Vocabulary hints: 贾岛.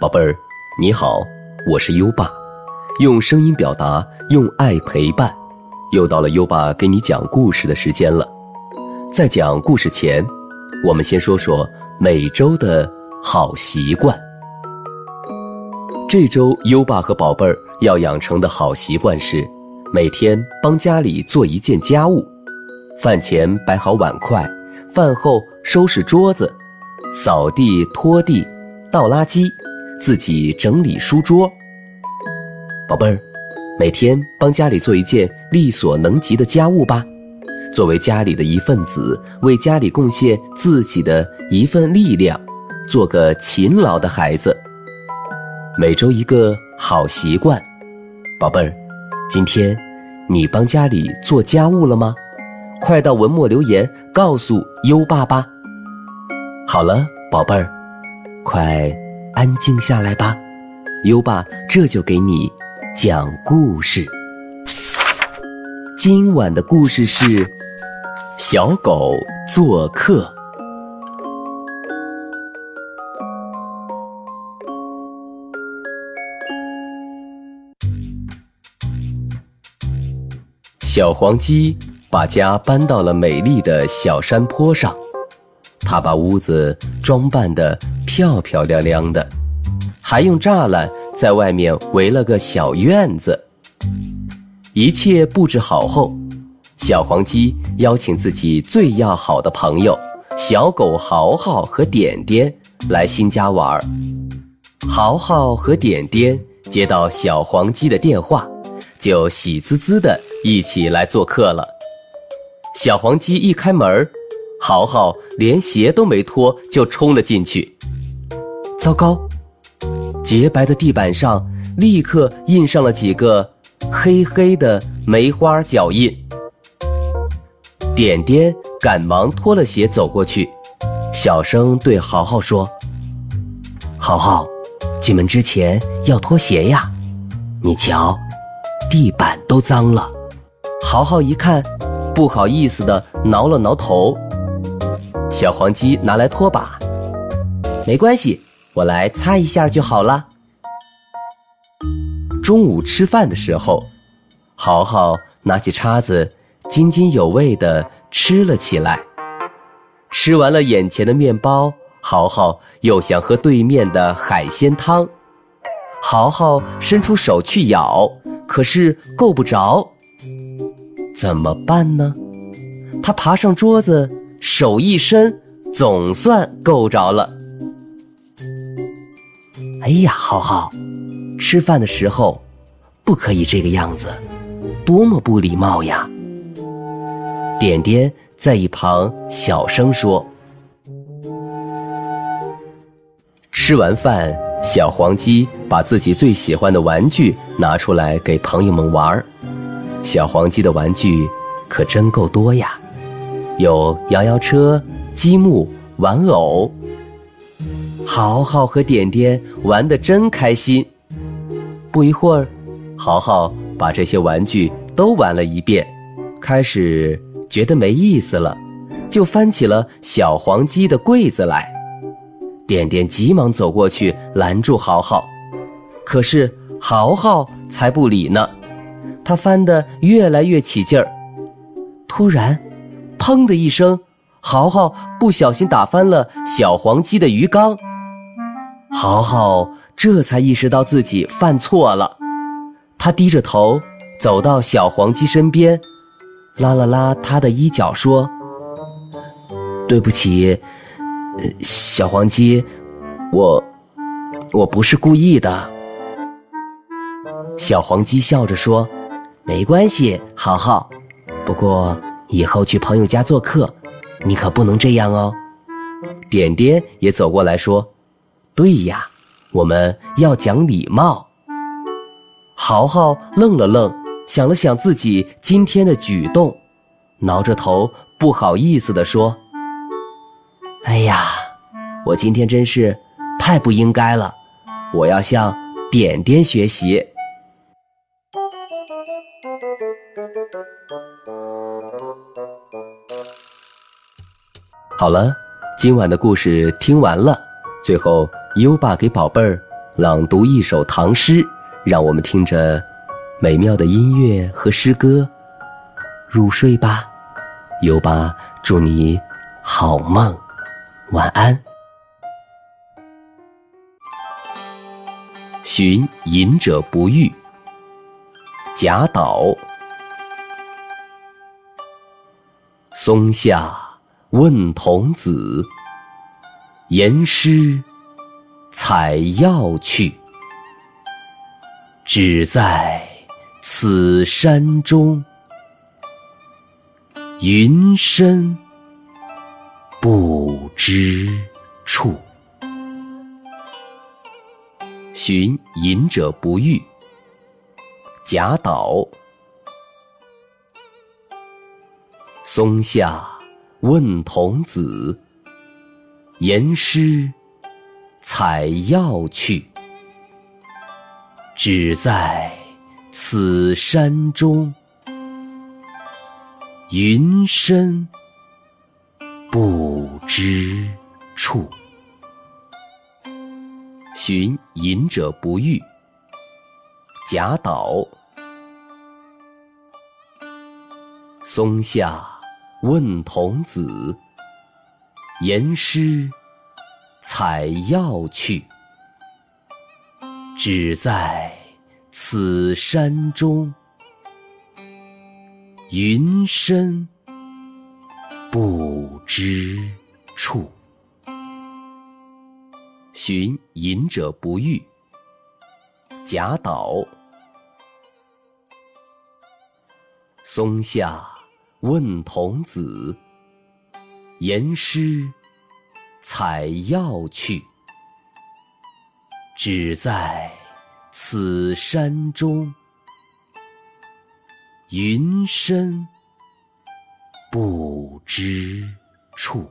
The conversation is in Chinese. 宝贝儿，你好，我是优爸，用声音表达，用爱陪伴，又到了优爸给你讲故事的时间了。在讲故事前，我们先说说每周的好习惯。这周优爸和宝贝儿要养成的好习惯是每天帮家里做一件家务，饭前摆好碗筷，饭后收拾桌子，扫地拖地倒垃圾，自己整理书桌。宝贝儿，每天帮家里做一件力所能及的家务吧，作为家里的一份子，为家里贡献自己的一份力量，做个勤劳的孩子。每周一个好习惯。宝贝儿，今天你帮家里做家务了吗？快到文末留言告诉优爸吧。好了，宝贝儿，快安静下来吧，优爸这就给你讲故事。今晚的故事是小狗做客。小黄鸡把家搬到了美丽的小山坡上，他把屋子装扮得漂漂亮亮的，还用栅栏在外面围了个小院子。一切布置好后，小黄鸡邀请自己最要好的朋友小狗豪豪和点点来新家玩。豪豪和点点接到小黄鸡的电话，就喜滋滋的一起来做客了。小黄鸡一开门，豪豪连鞋都没脱就冲了进去。糟糕，洁白的地板上立刻印上了几个黑黑的梅花脚印。点点赶忙脱了鞋走过去，小声对豪豪说：豪豪，进门之前要脱鞋呀，你瞧，地板都脏了。豪豪一看，不好意思地挠了挠头。小黄鸡拿来拖把，没关系，我来擦一下就好了。中午吃饭的时候，豪豪拿起叉子津津有味地吃了起来。吃完了眼前的面包，豪豪又想喝对面的海鲜汤。豪豪伸出手去舀，可是够不着，怎么办呢？他爬上桌子，手一伸，总算够着了。哎呀，豪豪，吃饭的时候不可以这个样子，多么不礼貌呀！点点在一旁小声说。吃完饭，小黄鸡把自己最喜欢的玩具拿出来给朋友们玩。小黄鸡的玩具可真够多呀，有摇摇车、积木、玩偶。豪豪和点点玩得真开心。不一会儿，豪豪把这些玩具都玩了一遍，开始觉得没意思了，就翻起了小黄鸡的柜子来。点点急忙走过去拦住豪豪，可是豪豪才不理呢，他翻得越来越起劲儿。突然，砰的一声，豪豪不小心打翻了小黄鸡的鱼缸。豪豪这才意识到自己犯错了，他低着头走到小黄鸡身边，拉了拉他的衣角说：对不起，小黄鸡，我不是故意的。小黄鸡笑着说：没关系，豪豪，不过以后去朋友家做客，你可不能这样哦。点点也走过来说：对呀，我们要讲礼貌。豪豪愣了愣，想了想自己今天的举动，挠着头不好意思地说：哎呀，我今天真是太不应该了，我要向点点学习。好了，今晚的故事听完了，最后优爸给宝贝儿朗读一首唐诗，让我们听着美妙的音乐和诗歌入睡吧。优巴祝你好梦，晚安。寻隐者不遇，贾岛。松下问童子，言师采药去。只在此山中，云深不知处。寻隐者不遇，贾岛。松下问童子，言师采药去。只在此山中，云深不知处。寻隐者不遇，贾岛。松下问童子，言师采药去。只在此山中，云深不知处。寻隐者不遇，贾岛。松下问童子，言师采药去。只在此山中，云深不知处。